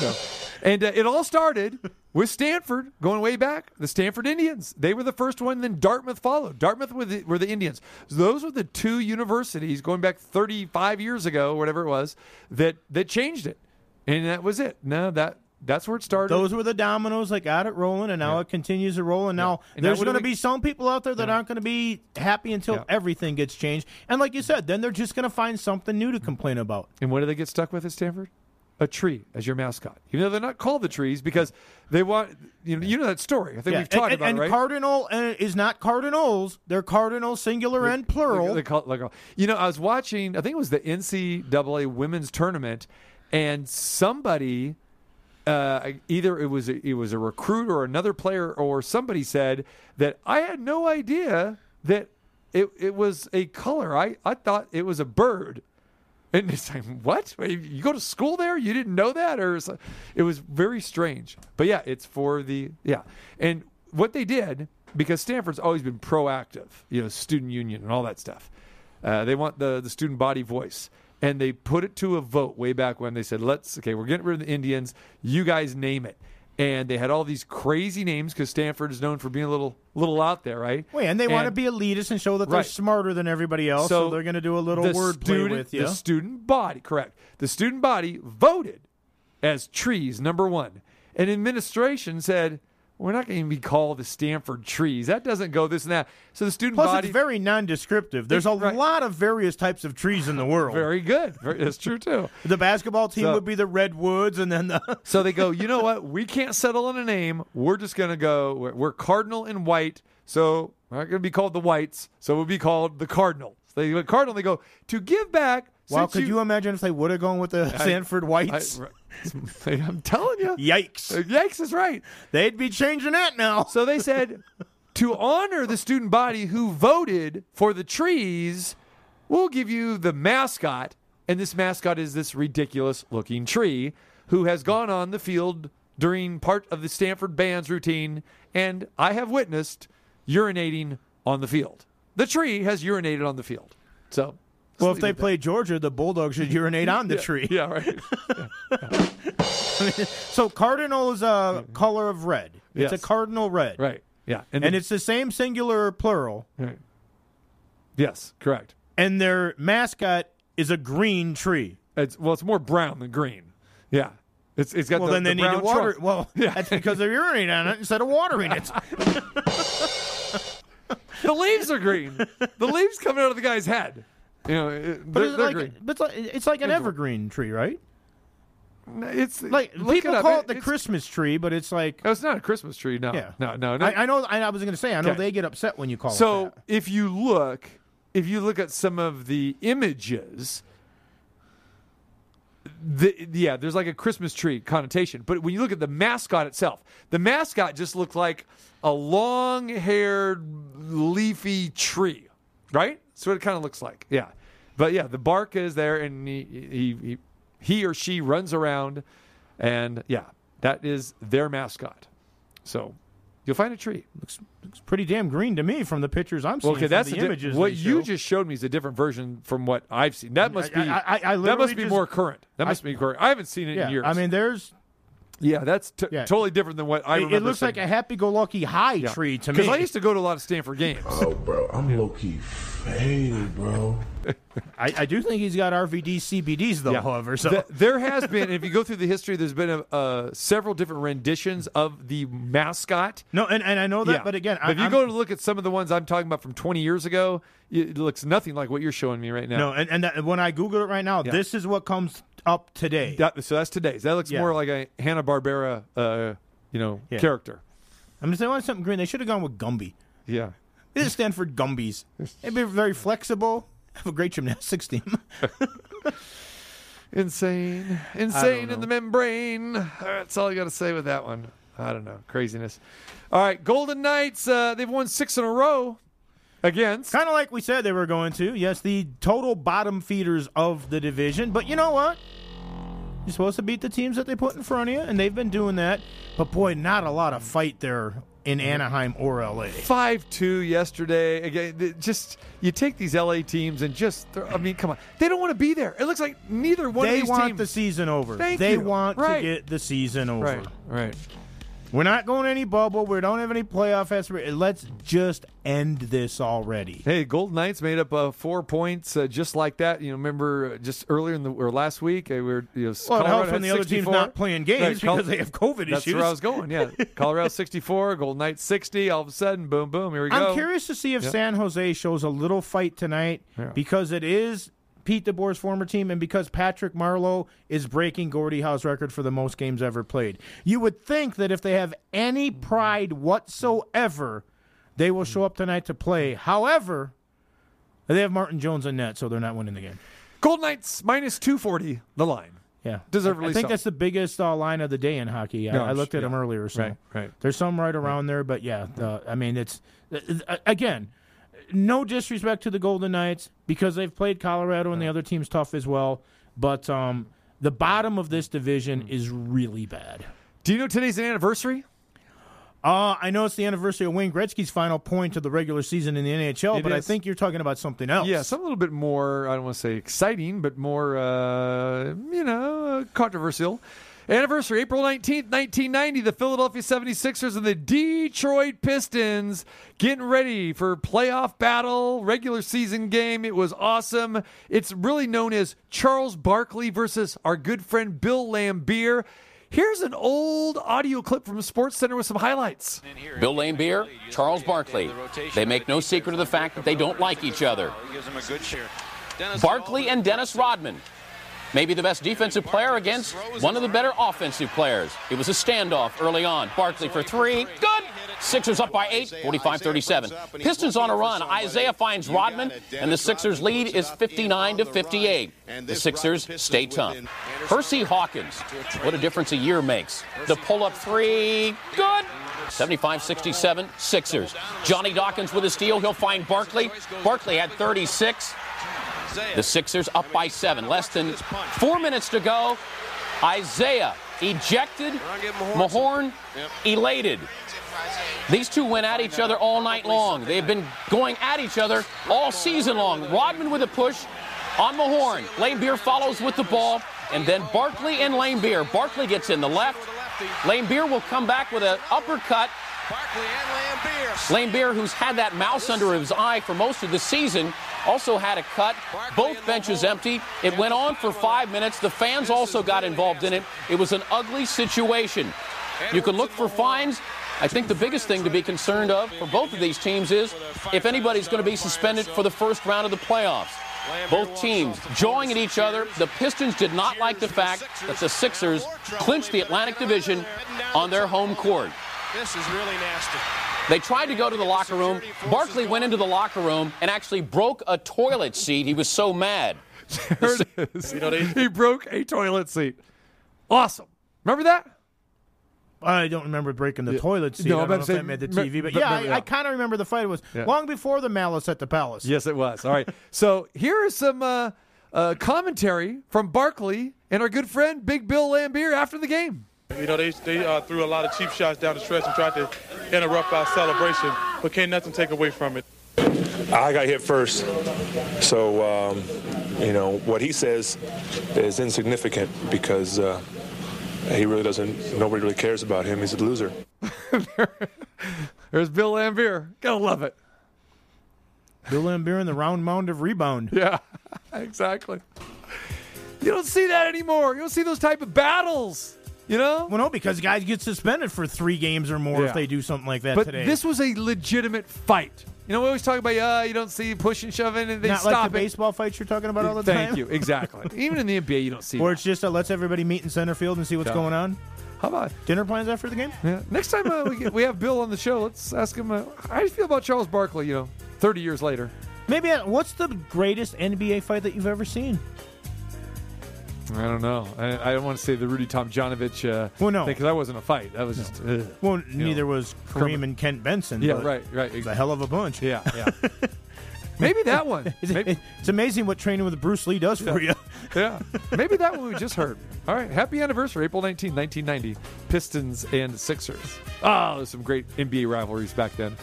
no. And uh, it all started with Stanford, going way back, the Stanford Indians. They were the first one, then Dartmouth followed. Dartmouth were the, were the Indians. So those were the two universities going back thirty-five years ago, whatever it was, that, that changed it. And that was it. No, that... That's where it started. Those were the dominoes that got it rolling, and now yeah. it continues to roll. And now yeah. and there's going to be some people out there that yeah. aren't going to be happy until yeah. everything gets changed. And like you said, then they're just going to find something new to complain about. And what do they get stuck with at Stanford? A tree as your mascot. Even though they're not called the trees because they want, you know, you know that story. I think yeah. we've talked and, about and it, right? And cardinal uh, is not cardinals. They're cardinal, singular, they, and plural. They call, they call, you know, I was watching, I think it was the N C double A women's tournament, and somebody... Uh, either it was a, it was a recruit or another player or somebody said that I had no idea that it it was a color. I, I thought it was a bird. And it's like, what? You go to school there? You didn't know that? Or it was very strange. But, yeah, it's for the – yeah. And what they did, because Stanford's always been proactive, you know, student union and all that stuff. Uh, they want the, the student body voice. And they put it to a vote way back when they said, let's, okay, we're getting rid of the Indians. You guys name it. And they had all these crazy names because Stanford is known for being a little little out there, right? Wait, and they and, want to be elitist and show that right. they're smarter than everybody else. So, so they're going to do a little word play with you. The student body, correct. The student body voted as trees, number one. And administration said, we're not going to be called the Stanford trees. That doesn't go this and that. So the student Plus, body... Plus, it's very non-descriptive. There's a right. lot of various types of trees in the world. Very good. Very, that's true, too. The basketball team so, would be the Redwoods, and then the... So they go, you know what? We can't settle on a name. We're just going to go... We're, we're cardinal and white, so we're not going to be called the Whites, so we'll be called the Cardinal. So they go cardinal, they go, to give back... Wow, Since could you, you imagine if they would have gone with the I, Sanford Whites? I, I, I'm telling you. Yikes. Yikes is right. They'd be changing that now. So they said, to honor the student body who voted for the trees, we'll give you the mascot. And this mascot is this ridiculous-looking tree who has gone on the field during part of the Stanford band's routine, and I have witnessed urinating on the field. The tree has urinated on the field. So... Well, if they play Georgia, the Bulldogs should urinate on the yeah, tree. Yeah, right. Yeah, yeah. I mean, so cardinal is a color of red. It's yes. a cardinal red. Right, yeah. And, and the, it's the same singular or plural. Right. Yes, correct. And their mascot is a green tree. It's, well, it's more brown than green. Yeah. It's, it's got well, the, then they the need to water trunk. Well, yeah. That's because they're urinating on it instead of watering it. The leaves are green. The leaves coming out of the guy's head. You know, it, but, it's like, green. but it's like it's like an it's evergreen green. tree, right? It's like people it call it, it the Christmas tree, but it's like oh, it's not a Christmas tree. No, yeah. no, no. no. I, I know. I, I was going to say I know okay. they get upset when you call so it that. So if you look, if you look at some of the images, the, yeah, there's like a Christmas tree connotation. But when you look at the mascot itself, the mascot just looked like a long-haired, leafy tree, right? That's what it kind of looks like. Yeah. But, yeah, the bark is there, and he he, he he or she runs around. And, yeah, that is their mascot. So you'll find a tree. Looks, looks pretty damn green to me from the pictures I'm seeing. Well, okay, that's the di- images. What you just showed me is a different version from what I've seen. That must be I, I, I that must be just, more current. That must I, be current. I haven't seen it yeah, in years. I mean, there's... Yeah, that's t- yeah. totally different than what I remember. It looks seeing. like a happy-go-lucky high yeah. tree to me. Because I used to go to a lot of Stanford games. Oh, bro, I'm yeah. low-key faded, bro. I, I do think he's got R V D C B Ds, though, yeah. however. So the, There has been, if you go through the history, there's been a, uh, several different renditions of the mascot. No, and, and I know that, yeah. but again. But I, if you I'm, go to look at some of the ones I'm talking about from twenty years ago, it looks nothing like what you're showing me right now. No, and, and that, when I Google it right now, yeah. this is what comes up today. That, so that's today's. That looks yeah. more like a Hanna-Barbera, uh, you know, yeah. character. I'm just saying, they wanted something green. They should have gone with Gumby. Yeah. They just stand for Gumbies. They'd be very flexible. Have a great gymnastics team. Insane. Insane in the membrane. All right, that's all I got to say with that one. I don't know. Craziness. All right, Golden Knights, uh, they've won six in a row. Against? Kind of like we said they were going to. Yes, the total bottom feeders of the division. But you know what? You're supposed to beat the teams that they put in front of you, and they've been doing that. But, boy, not a lot of fight there in Anaheim or L A. five two yesterday. Again, just you take these L A teams and just, throw, I mean, come on. They don't want to be there. It looks like neither one they of these teams. They want the season over. Thank they you. want right. to get the season over. Right, right. We're not going any bubble. We don't have any playoff aspirations. Let's just end this already. Hey, Golden Knights made up uh, four points uh, just like that. You know, remember just earlier in the or last week, we were you know, well, Colorado helps when the other team's not playing games right, Col- because they have COVID that's issues. That's where I was going. Yeah, Colorado sixty-four, Golden Knights sixty. All of a sudden, boom, boom, here we go. I'm curious to see if yeah. San Jose shows a little fight tonight yeah. because it is Pete DeBoer's former team, and because Patrick Marleau is breaking Gordie Howe's record for the most games ever played. You would think that if they have any pride whatsoever, they will show up tonight to play. However, they have Martin Jones in net, so they're not winning the game. Golden Knights minus two forty, the line. Yeah. Deservedly so. I think so. That's the biggest uh, line of the day in hockey. I, no, I looked at yeah. them earlier. So. Right, right. There's some right around right. there, but yeah, uh, I mean, it's, uh, again, no disrespect to the Golden Knights because they've played Colorado and the other team's tough as well. But um, the bottom of this division is really bad. Do you know today's an anniversary? Uh, I know it's the anniversary of Wayne Gretzky's final point of the regular season in the N H L, it but is. I think you're talking about something else. Yeah, something a little bit more, I don't want to say exciting, but more, uh, you know, controversial. Anniversary, April nineteenth, nineteen ninety, the Philadelphia seventy-sixers and the Detroit Pistons getting ready for playoff battle, regular season game. It was awesome. It's really known as Charles Barkley versus our good friend Bill Laimbeer. Here's an old audio clip from SportsCenter with some highlights. Bill Laimbeer, Charles Barkley. They make no secret of the fact that they don't like each other. Barkley and Dennis Rodman. Maybe the best defensive player against one of the better offensive players. It was a standoff early on. Barkley for three. Good. Sixers up by eight, forty-five thirty-seven. Pistons on a run. Isaiah finds Rodman, and the Sixers' lead is fifty-nine to fifty-eight. The Sixers stay tough. Percy Hawkins, what a difference a year makes. The pull-up three. Good. seventy-five sixty-seven, Sixers. Johnny Dawkins with a steal. He'll find Barkley. Barkley had thirty-six. The Sixers up by seven. Less than four minutes to go. Isaiah ejected. Mahorn elated. These two went at each other all night long. They've been going at each other all season long. Rodman with a push on Mahorn. Laimbeer follows with the ball. And then Barkley and Laimbeer. Barkley gets in the left. Laimbeer will come back with an uppercut. Laimbeer, who's had that mouse under his eye for most of the season, also had a cut. Both benches empty. It went on for five minutes. The fans also got involved in it. It was an ugly situation. You can look for fines. I think the biggest thing to be concerned of for both of these teams is if anybody's going to be suspended for the first round of the playoffs. Both teams jawing at each other. The Pistons did not like the fact that the Sixers clinched the Atlantic Division on their home court. This is really nasty. They tried to go to the locker room. Barkley went into the locker room and actually broke a toilet seat. He was so mad. There it is. You know what I mean? He broke a toilet seat. Awesome. Remember that? I don't remember breaking the yeah. toilet seat. No, I don't know if that made the T V. Me- but yeah, I, I kind of remember the fight. It was yeah. long before the malice at the palace. Yes, it was. All right. So here is some uh, uh, commentary from Barkley and our good friend Big Bill Laimbeer after the game. You know, they, they uh, threw a lot of cheap shots down the stretch and tried to interrupt our celebration, but can't nothing take away from it. I got hit first. So, um, you know, what he says is insignificant because uh, he really doesn't, nobody really cares about him. He's a loser. There's Bill Laimbeer. Gotta love it. Bill Laimbeer in the round mound of rebound. Yeah, exactly. You don't see that anymore. You don't see those type of battles. You know? Well, no, because guys get suspended for three games or more yeah. if they do something like that but today. But this was a legitimate fight. You know, we always talk about, uh, you don't see push and shoving and they Not stop like the it. baseball fights you're talking about all the Thank time? Thank you, exactly. Even in the N B A, you don't see Or that. It's just a let's everybody meet in center field and see what's yeah. going on. How about dinner plans after the game? Yeah. Next time uh, we get, we have Bill on the show, let's ask him, uh, how do you feel about Charles Barkley, you know, thirty years later? Maybe, what's the greatest N B A fight that you've ever seen? I don't know. I, I don't want to say the Rudy Tomjanovich uh, well, no. thing, because that wasn't a fight. That was no. just. Uh, well, neither know. was Kareem and Kent Benson. Yeah, right, right. It's a hell of a bunch. Yeah, yeah. Maybe that one. Maybe. It's amazing what training with Bruce Lee does for yeah. you. Yeah. Maybe that one we just heard. All right. Happy anniversary, April nineteenth, nineteen ninety. Pistons and Sixers. Oh, there's some great N B A rivalries back then.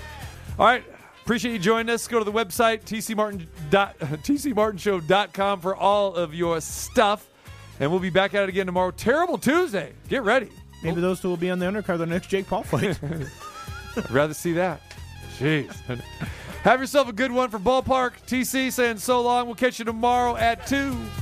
All right. Appreciate you joining us. Go to the website, T C Martin dot com for all of your stuff. And we'll be back at it again tomorrow. Terrible Tuesday. Get ready. Maybe oh. those two will be on the undercard of the next Jake Paul fight. I'd rather see that. Jeez. Have yourself a good one for Ballpark. T C saying so long. We'll catch you tomorrow at two.